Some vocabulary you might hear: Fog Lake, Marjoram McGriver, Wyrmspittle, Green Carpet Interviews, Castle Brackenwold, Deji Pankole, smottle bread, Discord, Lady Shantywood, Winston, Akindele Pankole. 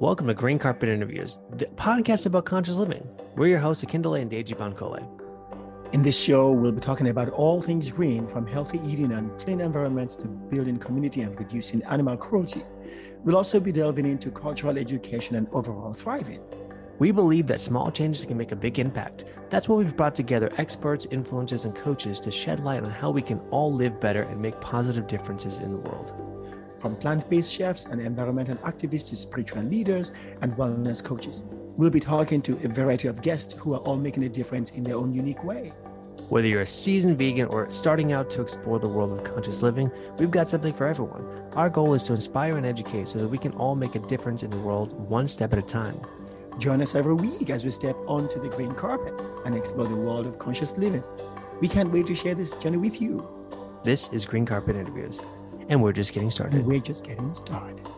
Welcome to Green Carpet Interviews, the podcast about conscious living. We're your hosts, Akindele and Deji Pankole. In this show, we'll be talking about all things green, from healthy eating and clean environments to building community and reducing animal cruelty. We'll also be delving into cultural education and overall thriving. We believe that small changes can make a big impact. That's why we've brought together experts, influencers, and coaches to shed light on how we can all live better and make positive differences in the world. From plant-based chefs and environmental activists to spiritual leaders and wellness coaches, we'll be talking to a variety of guests who are all making a difference in their own unique way. Whether you're a seasoned vegan or starting out to explore the world of conscious living, we've got something for everyone. Our goal is to inspire and educate so that we can all make a difference in the world one step at a time. Join us every week as we step onto the green carpet and explore the world of conscious living. We can't wait to share this journey with you. This is Green Carpet Interviews, and we're just getting started.